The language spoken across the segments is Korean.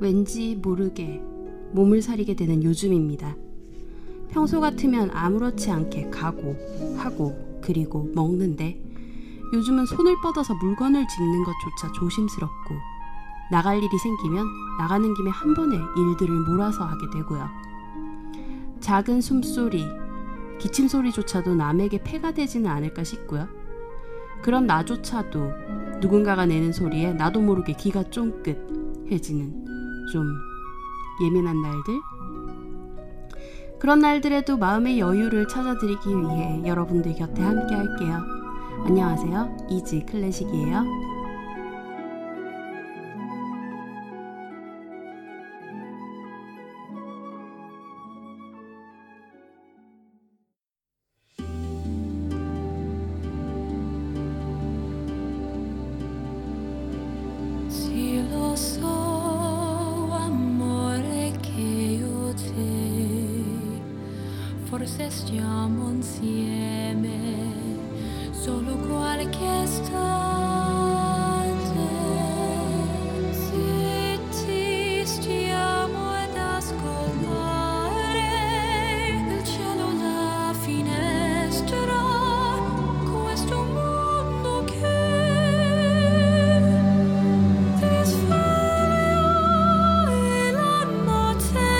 왠지 모르게 몸을 사리게 되는 요즘입니다. 평소 같으면 아무렇지 않게 가고 하고 그리고 먹는데 요즘은 손을 뻗어서 물건을 짚는 것조차 조심스럽고 나갈 일이 생기면 나가는 김에 한 번에 일들을 몰아서 하게 되고요. 작은 숨소리, 기침 소리조차도 남에게 폐가 되지는 않을까 싶고요. 그런 나조차도 누군가가 내는 소리에 나도 모르게 귀가 쫑긋해지는 좀 예민한 날들? 그런 날들에도 마음의 여유를 찾아드리기 위해 여러분들 곁에 함께 할게요. 안녕하세요. 이지 클래식이에요. Stiamo insieme solo qualche istante se ti stiamo ad ascoltare il cielo la finestra questo mondo che trasferirà e la notte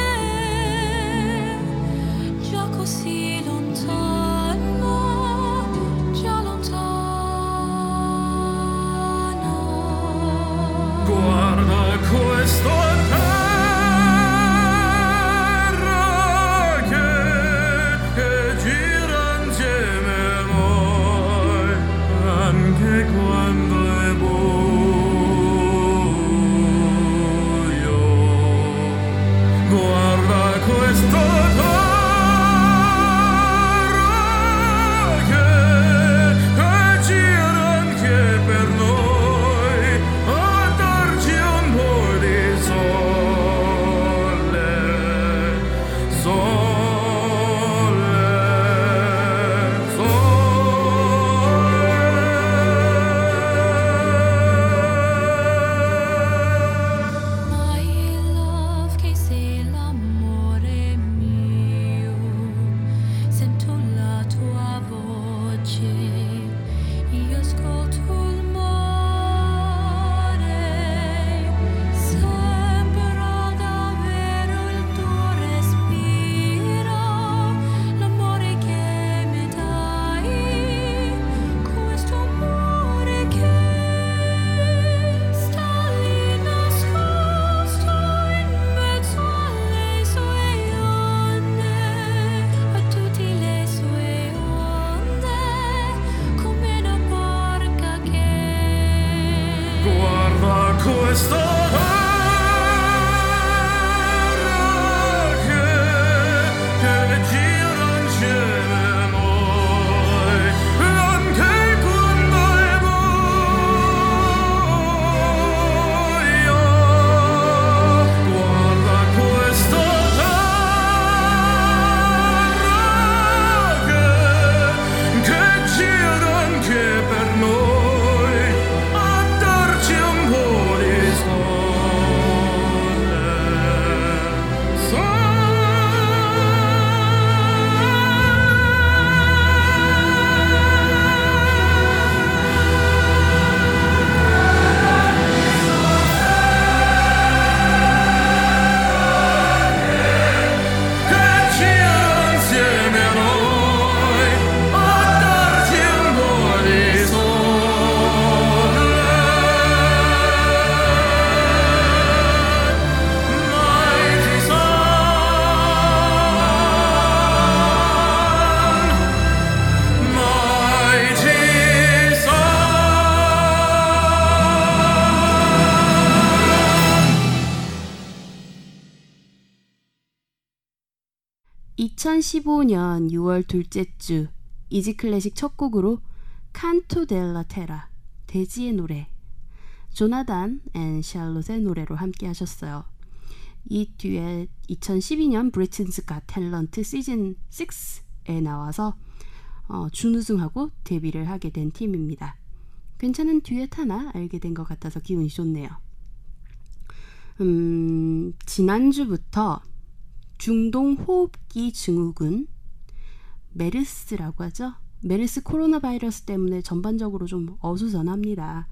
già così 년 6월 둘째 주 이지 클래식 첫 곡으로 Canto della Terra 대지의 노래 조나단 앤 샬롯의 노래로 함께 하셨어요. 이 듀엣 2012년 Britain's Got Talent 시즌 6에 나와서 준우승하고 데뷔를 하게 된 팀입니다. 괜찮은 듀엣 하나 알게 된 것 같아서 기분이 좋네요. 지난주부터 중동호흡기 증후군, 메르스라고 하죠. 메르스 코로나 바이러스 때문에 전반적으로 좀 어수선합니다.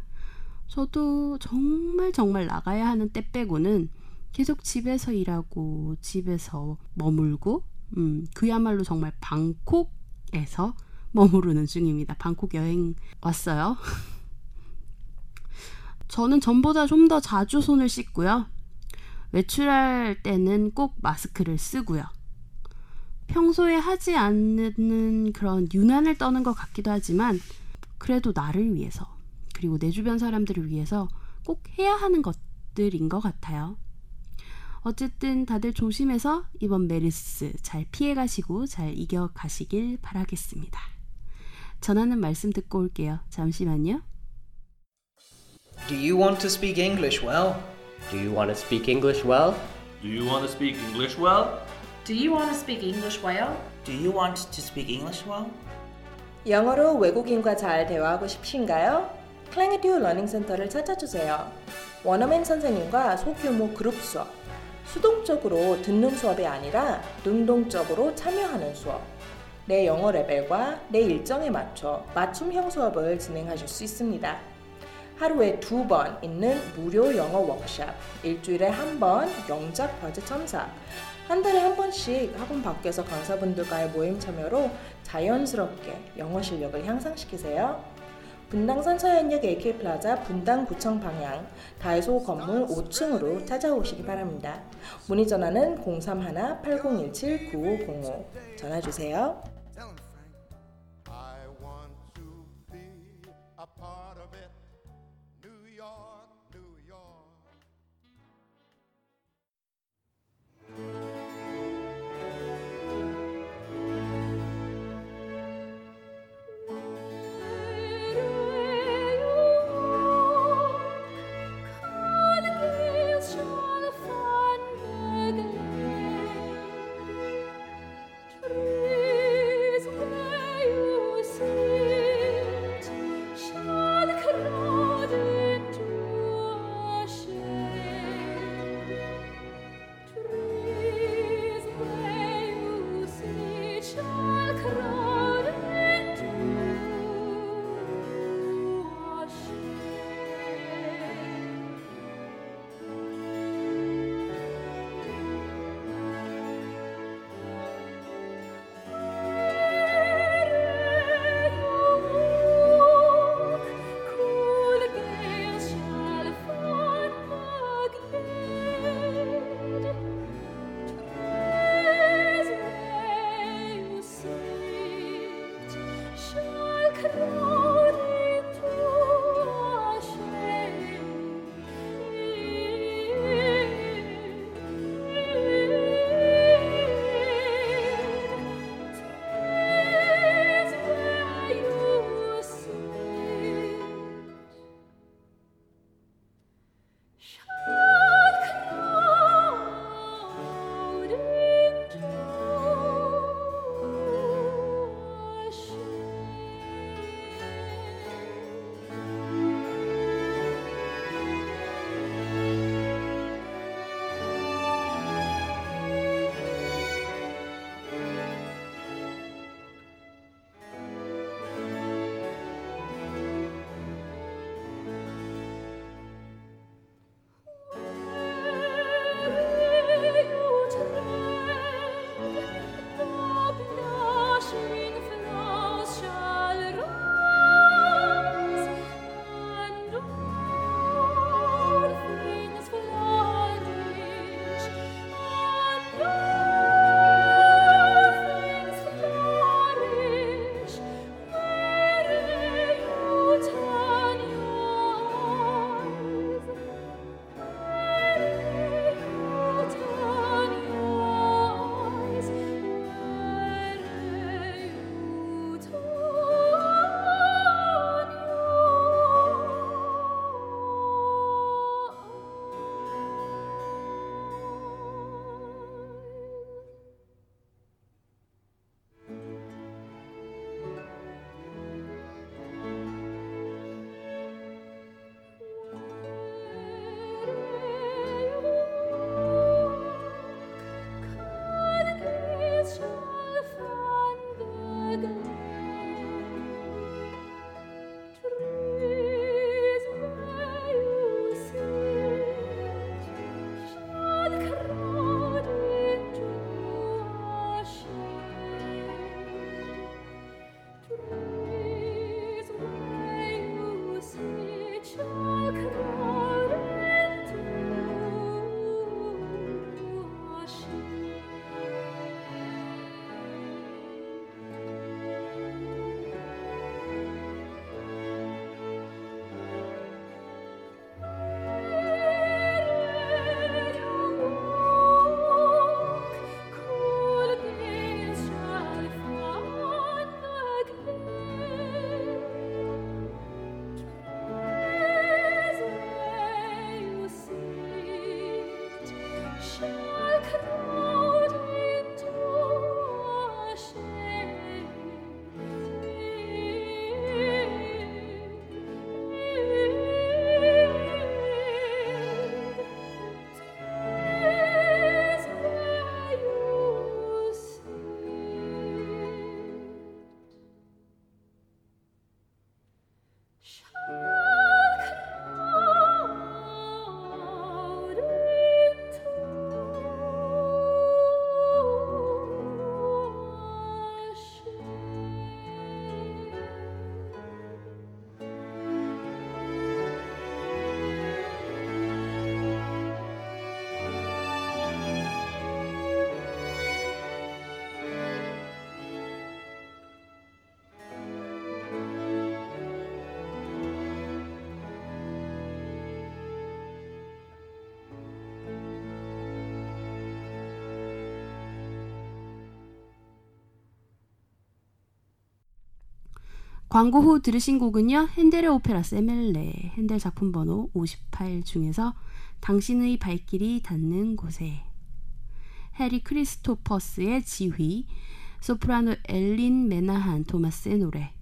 저도 정말 나가야 하는 때 빼고는 계속 집에서 일하고 집에서 머물고 그야말로 정말 방콕에서 머무르는 중입니다. 방콕 여행 왔어요. 저는 전보다 좀 더 자주 손을 씻고요. 외출할 때는 꼭 마스크를 쓰고요. 평소에 하지 않는 그런 유난을 떠는 것 같기도 하지만 그래도 나를 위해서 그리고 내 주변 사람들을 위해서 꼭 해야 하는 것들인 것 같아요. 어쨌든 다들 조심해서 이번 메르스 잘 피해가시고 잘 이겨가시길 바라겠습니다. 전하는 말씀 듣고 올게요. 잠시만요. Do you want to speak English well? Do you want to speak English well? Do you want to speak English well? Do you want to speak English well? Do you want to speak English well? 영어로 외국인과 잘 대화하고 싶으신가요? 클랭에듀 러닝센터를 찾아주세요. 원어민 선생님과 소규모 그룹 수업, 수동적으로 듣는 수업이 아니라 능동적으로 참여하는 수업, 내 영어 레벨과 내 일정에 맞춰 맞춤형 수업을 진행하실 수 있습니다. 하루에 2번 있는 무료 영어 워크샵, 일주일에 1번 영작 과제 첨삭, 한 달에 1번씩 학원 밖에서 강사분들과의 모임 참여로 자연스럽게 영어 실력을 향상시키세요. 분당선 서현역 AK플라자 분당구청 방향 다이소 건물 5층으로 찾아오시기 바랍니다. 문의 전화는 031-8017-9505 전화주세요. 광고 후 들으신 곡은요. 핸델의 오페라 세멜레, 핸델 작품 번호 58 중에서 당신의 발길이 닿는 곳에, 해리 크리스토퍼스의 지휘, 소프라노 엘린 메나한 토마스의 노래,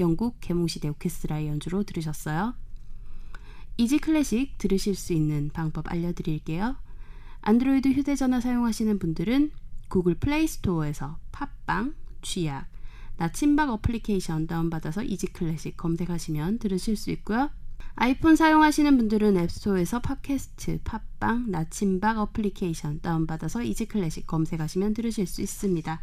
영국 개몽시대 오케스트라의 연주로 들으셨어요. 이지 클래식 들으실 수 있는 방법 알려드릴게요. 안드로이드 휴대전화 사용하시는 분들은 구글 플레이 스토어에서 팟빵, 취약, 나침박 어플리케이션 다운받아서 이지클래식 검색하시면 들으실 수 있고요. 아이폰 사용하시는 분들은 앱스토어에서 팟캐스트, 팟빵, 나침박 어플리케이션 다운받아서 이지클래식 검색하시면 들으실 수 있습니다.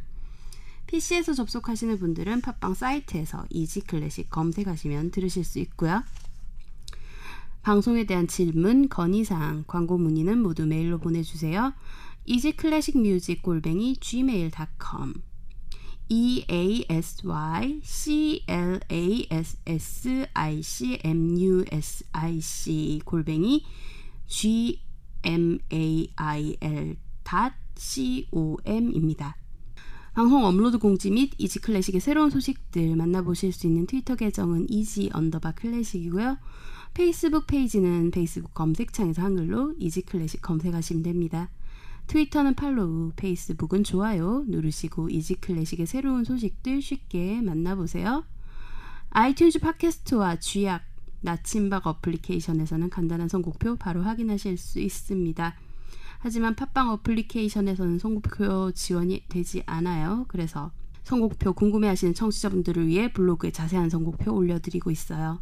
PC에서 접속하시는 분들은 팟빵 사이트에서 이지클래식 검색하시면 들으실 수 있고요. 방송에 대한 질문, 건의사항, 광고 문의는 모두 메일로 보내주세요. easyclassicmusic@gmail.com easyclassicmusic@gmail.com입니다. 방송 업로드 공지 및 이지 클래식의 새로운 소식들 만나보실 수 있는 트위터 계정은 easy_classic이고요. 페이스북 페이지는 페이스북 검색창에서 한글로 이지 클래식 검색하시면 됩니다. 트위터는 팔로우, 페이스북은 좋아요 누르시고 이지클래식의 새로운 소식들 쉽게 만나보세요. 아이튠즈 팟캐스트와 쥐약, 나침박 어플리케이션에서는 간단한 선곡표 바로 확인하실 수 있습니다. 하지만 팟빵 어플리케이션에서는 선곡표 지원이 되지 않아요. 그래서 선곡표 궁금해하시는 청취자분들을 위해 블로그에 자세한 선곡표 올려드리고 있어요.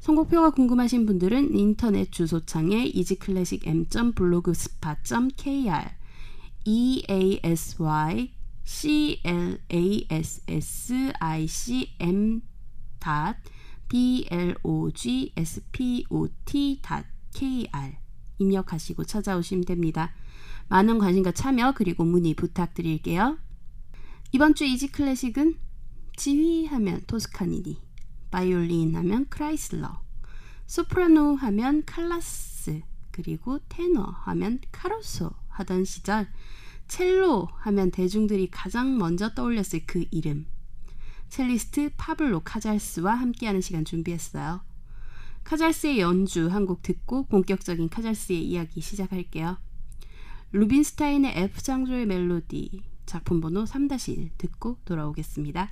선곡표가 궁금하신 분들은 인터넷 주소창에 easyclassicm.blogspot.kr easyclassicm.blogspot.kr 입력하시고 찾아오시면 됩니다. 많은 관심과 참여 그리고 문의 부탁드릴게요. 이번 주 이지클래식은 지휘하면 토스카니니, 바이올린 하면 크라이슬러, 소프라노 하면 칼라스, 그리고 테너 하면 카로소 하던 시절 첼로 하면 대중들이 가장 먼저 떠올렸을 그 이름, 첼리스트 파블로 카잘스와 함께하는 시간 준비했어요. 카잘스의 연주 한 곡 듣고 본격적인 카잘스의 이야기 시작할게요. 루빈스타인의 F장조의 멜로디, 작품 번호 3-1 듣고 돌아오겠습니다.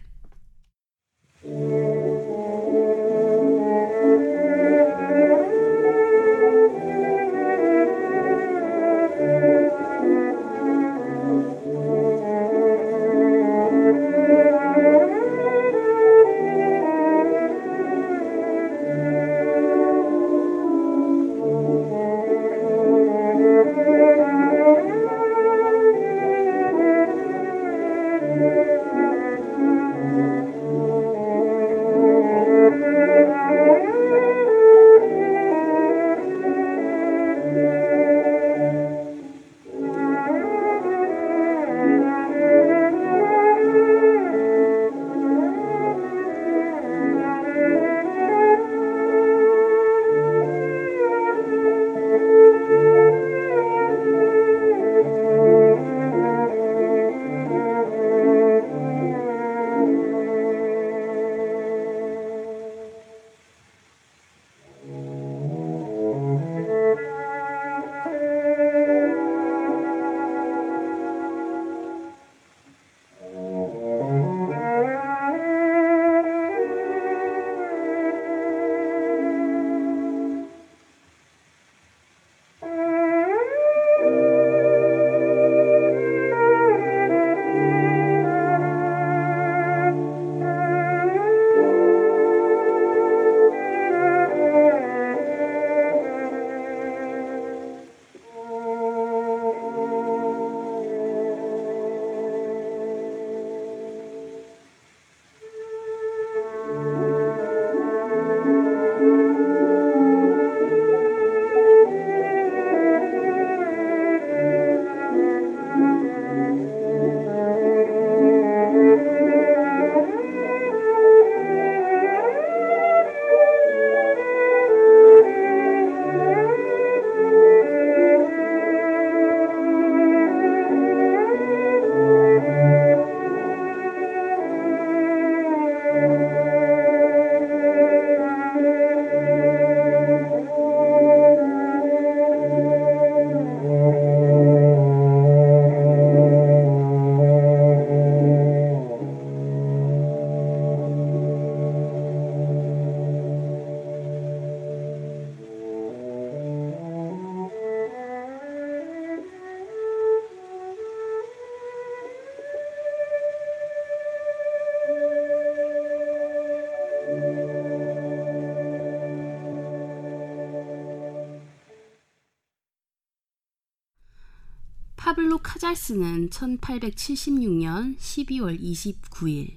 폴로 카잘스는 1876년 12월 29일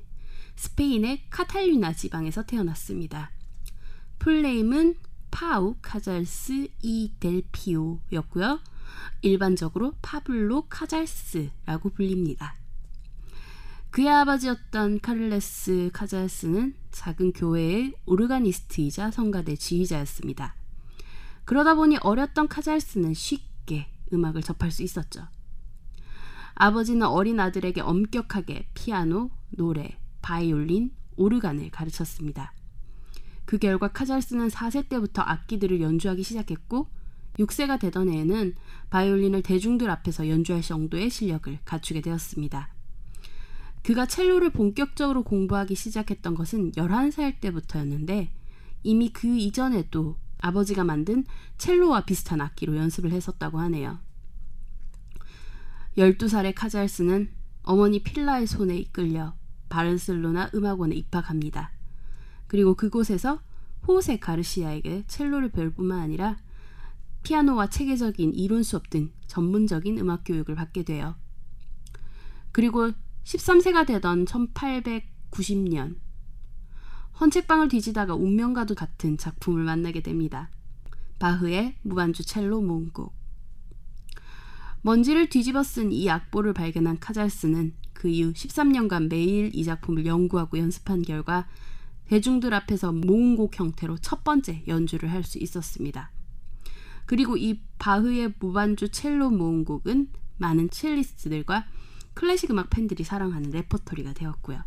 스페인의 카탈루냐 지방에서 태어났습니다. 풀네임은 파우 카잘스 이 델피오 였고요. 일반적으로 파블로 카잘스라고 불립니다. 그의 아버지였던 카를레스 카잘스는 작은 교회의 오르가니스트이자 성가대 지휘자였습니다. 그러다 보니 어렸던 카잘스는 쉽게 음악을 접할 수 있었죠. 아버지는 어린 아들에게 엄격하게 피아노, 노래, 바이올린, 오르간을 가르쳤습니다. 그 결과 카잘스는 4세 때부터 악기들을 연주하기 시작했고 6세가 되던 해에는 바이올린을 대중들 앞에서 연주할 정도의 실력을 갖추게 되었습니다. 그가 첼로를 본격적으로 공부하기 시작했던 것은 11살 때부터였는데 이미 그 이전에도 아버지가 만든 첼로와 비슷한 악기로 연습을 했었다고 하네요. 12살의 카잘스는 어머니 필라의 손에 이끌려 바르셀로나 음악원에 입학합니다. 그리고 그곳에서 호세 가르시아에게 첼로를 배울 뿐만 아니라 피아노와 체계적인 이론 수업 등 전문적인 음악 교육을 받게 돼요. 그리고 13세가 되던 1890년 헌책방을 뒤지다가 운명과도 같은 작품을 만나게 됩니다. 바흐의 무반주 첼로 모음곡. 먼지를 뒤집어 쓴 이 악보를 발견한 카잘스는 그 이후 13년간 매일 이 작품을 연구하고 연습한 결과 대중들 앞에서 모음곡 형태로 첫 번째 연주를 할 수 있었습니다. 그리고 이 바흐의 무반주 첼로 모음곡은 많은 첼리스트들과 클래식 음악 팬들이 사랑하는 레퍼토리가 되었고요.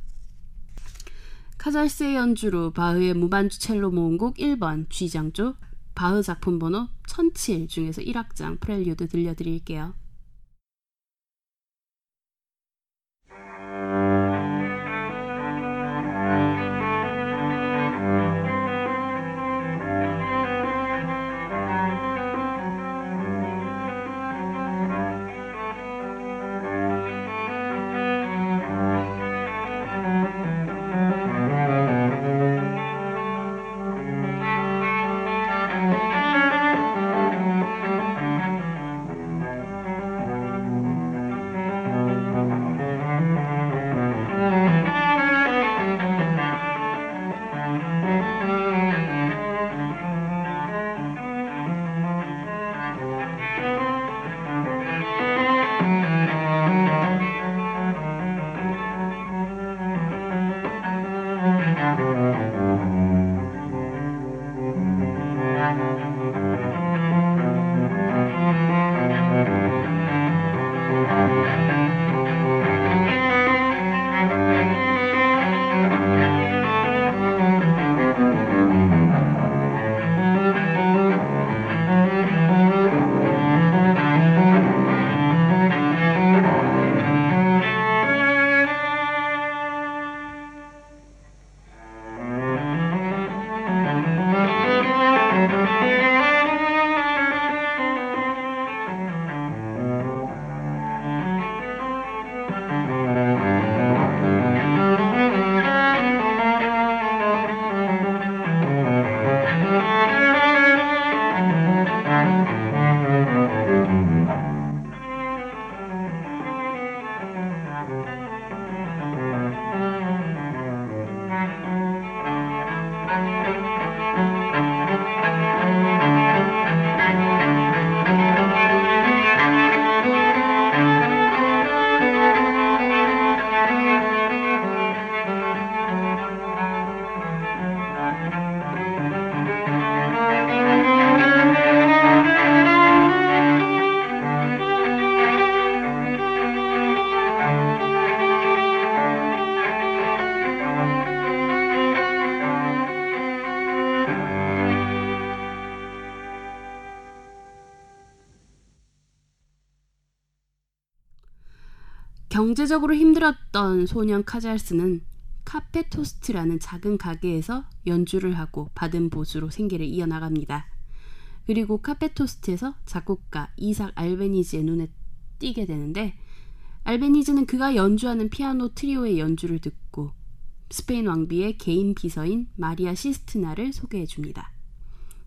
카잘스의 연주로 바흐의 무반주 첼로 모음곡 1번 G장조, 바흐 작품 번호 1007 중에서 1악장 프렐류드 들려드릴게요. 경제적으로 힘들었던 소년 카잘스는 카페토스트라는 작은 가게에서 연주를 하고 받은 보수로 생계를 이어나갑니다. 그리고 카페토스트에서 작곡가 이삭 알베니즈의 눈에 띄게 되는데 알베니즈는 그가 연주하는 피아노 트리오의 연주를 듣고 스페인 왕비의 개인 비서인 마리아 시스티나를 소개해줍니다.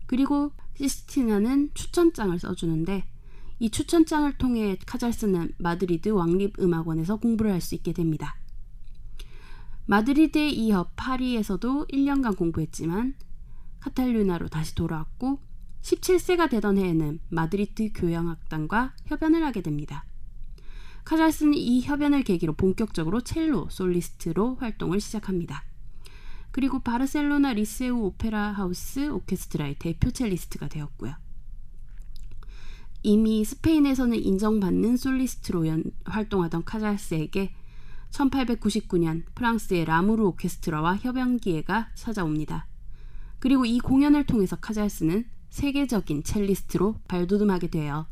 그리고 시스티나는 추천장을 써주는데 이 추천장을 통해 카잘스는 마드리드 왕립음악원에서 공부를 할 수 있게 됩니다. 마드리드에 이어 파리에서도 1년간 공부했지만 카탈루냐로 다시 돌아왔고 17세가 되던 해에는 마드리드 교향악단과 협연을 하게 됩니다. 카잘스는 이 협연을 계기로 본격적으로 첼로 솔리스트로 활동을 시작합니다. 그리고 바르셀로나 리세우 오페라 하우스 오케스트라의 대표 첼리스트가 되었고요. 이미 스페인에서는 인정받는 솔리스트로 활동하던 카잘스에게 1899년 프랑스의 라무르 오케스트라와 협연 기회가 찾아옵니다. 그리고 이 공연을 통해서 카잘스는 세계적인 첼리스트로 발돋움하게 돼요.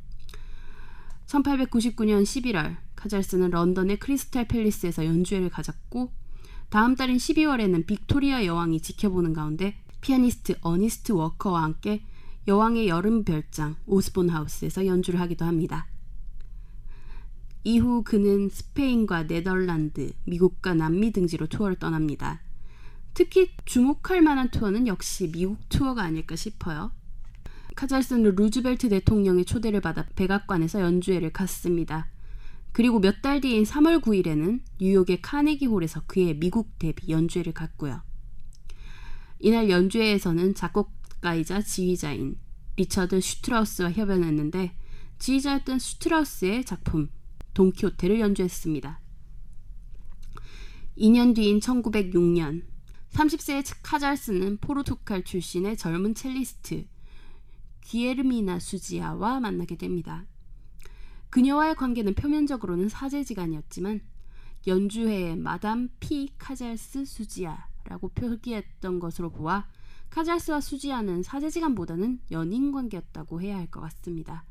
1899년 11월 카잘스는 런던의 크리스탈 팰리스에서 연주회를 가졌고 다음 달인 12월에는 빅토리아 여왕이 지켜보는 가운데 피아니스트 어니스트 워커와 함께 여왕의 여름 별장 오스본 하우스에서 연주를 하기도 합니다. 이후 그는 스페인과 네덜란드, 미국과 남미 등지로 투어를 떠납니다. 특히 주목할 만한 투어는 역시 미국 투어가 아닐까 싶어요. 카잘스는 루즈벨트 대통령의 초대를 받아 백악관에서 연주회를 갔습니다. 그리고 몇 달 뒤인 3월 9일에는 뉴욕의 카네기홀에서 그의 미국 데뷔 연주회를 갔고요. 이날 연주회에서는 작곡가이자 지휘자인 리처드 슈트라우스와 협연했는데 지휘자였던 슈트라우스의 작품 돈키호테를 연주했습니다. 2년 뒤인 1906년 30세의 카잘스는 포르투갈 출신의 젊은 첼리스트 기에르미나 수지아와 만나게 됩니다. 그녀와의 관계는 표면적으로는 사제지간이었지만 연주회에 마담 P. 카잘스 수지아라고 표기했던 것으로 보아 카잘스와 수지아는 사제지간보다는 연인관계였다고 해야 할 것 같습니다.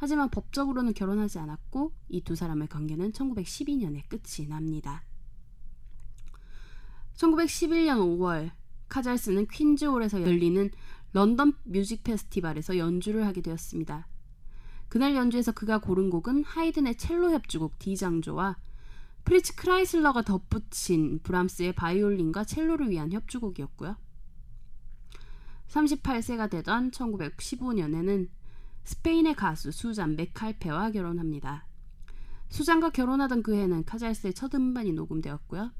하지만 법적으로는 결혼하지 않았고 이 두 사람의 관계는 1912년에 끝이 납니다. 1911년 5월 카잘스는 퀸즈홀에서 열리는 런던 뮤직 페스티벌에서 연주를 하게 되었습니다. 그날 연주에서 그가 고른 곡은 하이든의 첼로 협주곡 D장조와 프리츠 크라이슬러가 덧붙인 브람스의 바이올린과 첼로를 위한 협주곡이었고요. 38세가 되던 1915년에는 스페인의 가수 수잔 메칼페와 결혼합니다. 수잔과 결혼하던 그 해는 카잘스의 첫 음반이 녹음되었고요.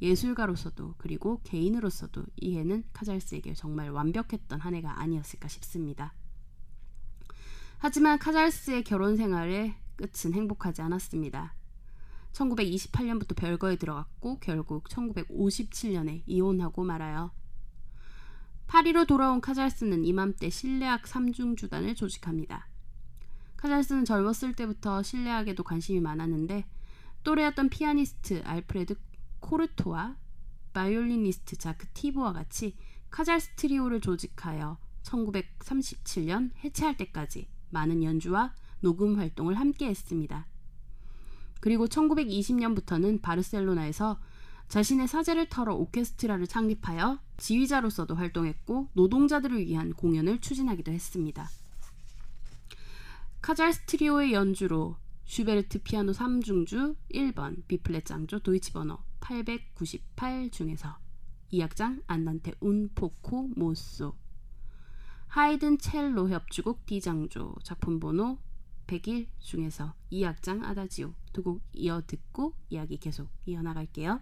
예술가로서도 그리고 개인으로서도 이 해는 카잘스에게 정말 완벽했던 한 해가 아니었을까 싶습니다. 하지만 카잘스의 결혼 생활의 끝은 행복하지 않았습니다. 1928년부터 별거에 들어갔고 결국 1957년에 이혼하고 말아요. 파리로 돌아온 카잘스는 이맘때 실내악 3중주단을 조직합니다. 카잘스는 젊었을 때부터 실내악에도 관심이 많았는데 또래였던 피아니스트 알프레드 코르토와 바이올리니스트 자크 티보와 같이 카잘스 트리오를 조직하여 1937년 해체할 때까지 많은 연주와 녹음 활동을 함께 했습니다. 그리고 1920년부터는 바르셀로나에서 자신의 사재를 털어 오케스트라를 창립하여 지휘자로서도 활동했고 노동자들을 위한 공연을 추진하기도 했습니다. 카잘스 트리오의 연주로 슈베르트 피아노 3중주 1번 B플랫 장조 도이치번호 898 중에서 2악장 안단테 운 포코 모소 하이든 첼로 협주곡 D장조 작품 번호 101 중에서 2악장 아다지오 두 곡 이어 듣고 이야기 계속 이어나갈게요.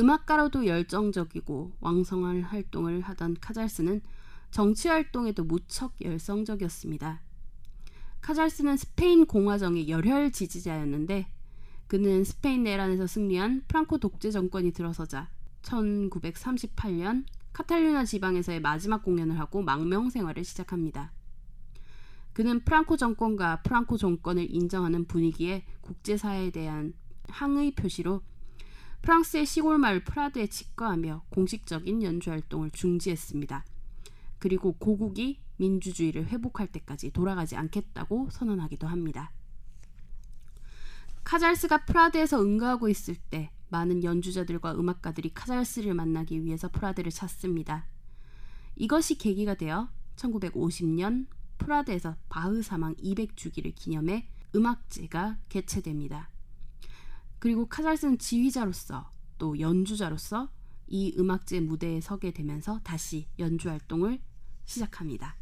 음악가로도 열정적이고 왕성한 활동을 하던 카잘스는 정치활동에도 무척 열성적이었습니다. 카잘스는 스페인 공화정의 열혈 지지자였는데 그는 스페인 내란에서 승리한 프랑코 독재 정권이 들어서자 1938년 카탈루냐 지방에서의 마지막 공연을 하고 망명 생활을 시작합니다. 그는 프랑코 정권과 프랑코 정권을 인정하는 분위기에 국제사회에 대한 항의 표시로 프랑스의 시골 마을 프라드에 직거하며 공식적인 연주 활동을 중지했습니다. 그리고 고국이 민주주의를 회복할 때까지 돌아가지 않겠다고 선언하기도 합니다. 카잘스가 프라드에서 응가하고 있을 때 많은 연주자들과 음악가들이 카잘스를 만나기 위해서 프라드를 찾습니다. 이것이 계기가 되어 1950년 프라드에서 바흐 사망 200주기를 기념해 음악제가 개최됩니다. 그리고 카잘스는 지휘자로서 또 연주자로서 이 음악제 무대에 서게 되면서 다시 연주활동을 시작합니다.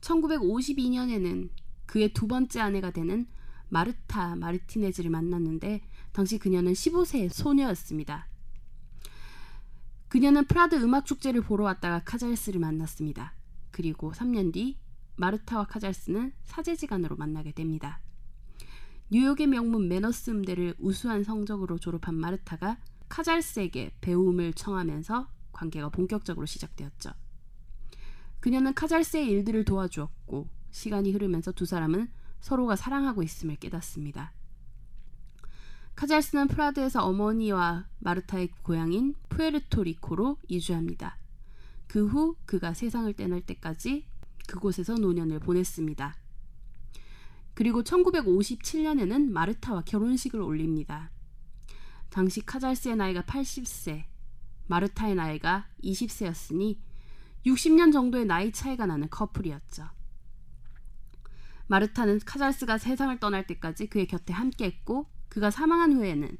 1952년에는 그의 두 번째 아내가 되는 마르타 마르티네즈를 만났는데 당시 그녀는 15세의 소녀였습니다. 그녀는 프라드 음악축제를 보러 왔다가 카잘스를 만났습니다. 그리고 3년 뒤 마르타와 카잘스는 사제지간으로 만나게 됩니다. 뉴욕의 명문 메너스 음대를 우수한 성적으로 졸업한 마르타가 카잘스에게 배움을 청하면서 관계가 본격적으로 시작되었죠. 그녀는 카잘스의 일들을 도와주었고 시간이 흐르면서 두 사람은 서로가 사랑하고 있음을 깨닫습니다. 카잘스는 프라드에서 어머니와 마르타의 고향인 푸에르토리코로 이주합니다. 그 후 그가 세상을 떠날 때까지 그곳에서 노년을 보냈습니다. 그리고 1957년에는 마르타와 결혼식을 올립니다. 당시 카잘스의 나이가 80세, 마르타의 나이가 20세였으니 60년 정도의 나이 차이가 나는 커플이었죠. 마르타는 카잘스가 세상을 떠날 때까지 그의 곁에 함께했고 그가 사망한 후에는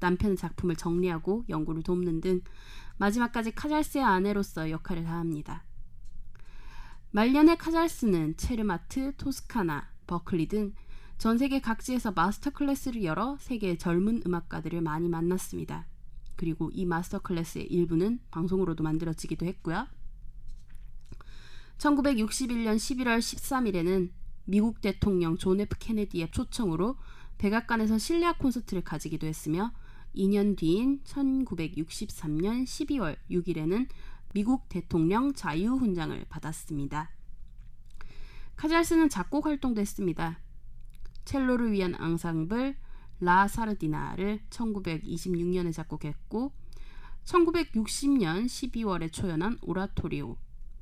남편의 작품을 정리하고 연구를 돕는 등 마지막까지 카잘스의 아내로서 역할을 다합니다. 말년에 카잘스는 체르마트, 토스카나, 버클리 등 전 세계 각지에서 마스터 클래스를 열어 세계의 젊은 음악가들을 많이 만났습니다. 그리고 이 마스터 클래스의 일부는 방송으로도 만들어지기도 했고요. 1961년 11월 13일에는 미국 대통령 존 F. 케네디의 초청으로 백악관에서 실내악 콘서트를 가지기도 했으며 2년 뒤인 1963년 12월 6일에는 미국 대통령 자유훈장을 받았습니다. 카잘스는 작곡 활동도 했습니다. 첼로를 위한 앙상블 라 사르디나를 1926년에 작곡했고 1960년 12월에 초연한 오라토리오,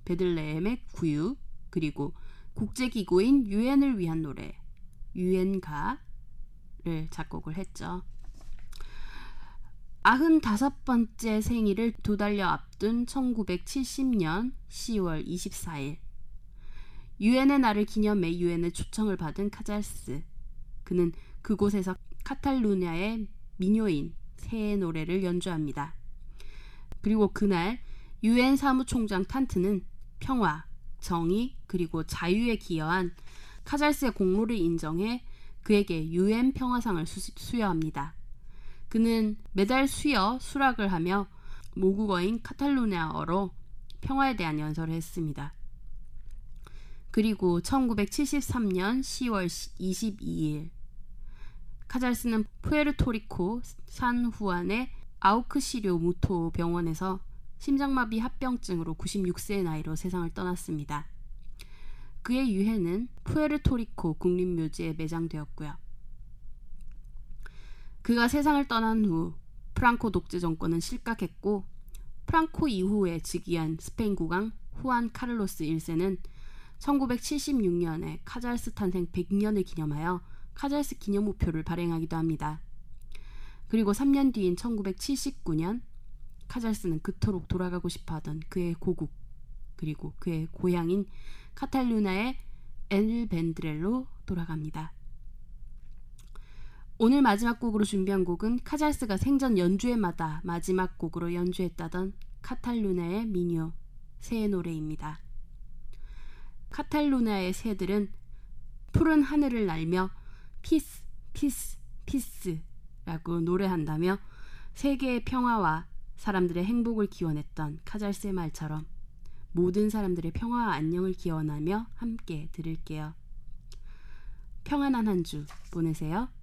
베들레헴의 구유, 그리고 국제기구인 유엔을 위한 노래 유엔가를 작곡을 했죠. 95번째 생일을 두 달여 앞둔 1970년 10월 24일 유엔의 날을 기념해 유엔의 초청을 받은 카잘스. 그는 그곳에서 카탈루냐의 민요인 새해 노래를 연주합니다. 그리고 그날 유엔 사무총장 탄트는 평화, 정의, 그리고 자유에 기여한 카잘스의 공로를 인정해 그에게 유엔 평화상을 수여합니다. 그는 매달 수여 수락을 하며 모국어인 카탈루냐어로 평화에 대한 연설을 했습니다. 그리고 1973년 10월 22일 카잘스는 푸에르토리코 산후안의 아우크시료 무토 병원에서 심장마비 합병증으로 96세의 나이로 세상을 떠났습니다. 그의 유해는 푸에르토리코 국립묘지에 매장되었고요. 그가 세상을 떠난 후 프랑코 독재 정권은 실각했고 프랑코 이후에 즉위한 스페인 국왕 후안 카를로스 1세는 1976년에 카잘스 탄생 100년을 기념하여 카잘스 기념우표를 발행하기도 합니다. 그리고 3년 뒤인 1979년 카잘스는 그토록 돌아가고 싶어하던 그의 고국 그리고 그의 고향인 카탈루냐의 엘벤드렐로 돌아갑니다. 오늘 마지막 곡으로 준비한 곡은 카잘스가 생전 연주회마다 마지막 곡으로 연주했다던 카탈루냐의 미뉴, 새의 노래입니다. 카탈루냐의 새들은 푸른 하늘을 날며 피스, 피스, 피스라고 노래한다며 세계의 평화와 사람들의 행복을 기원했던 카잘스의 말처럼 모든 사람들의 평화와 안녕을 기원하며 함께 들을게요. 평안한 한 주 보내세요.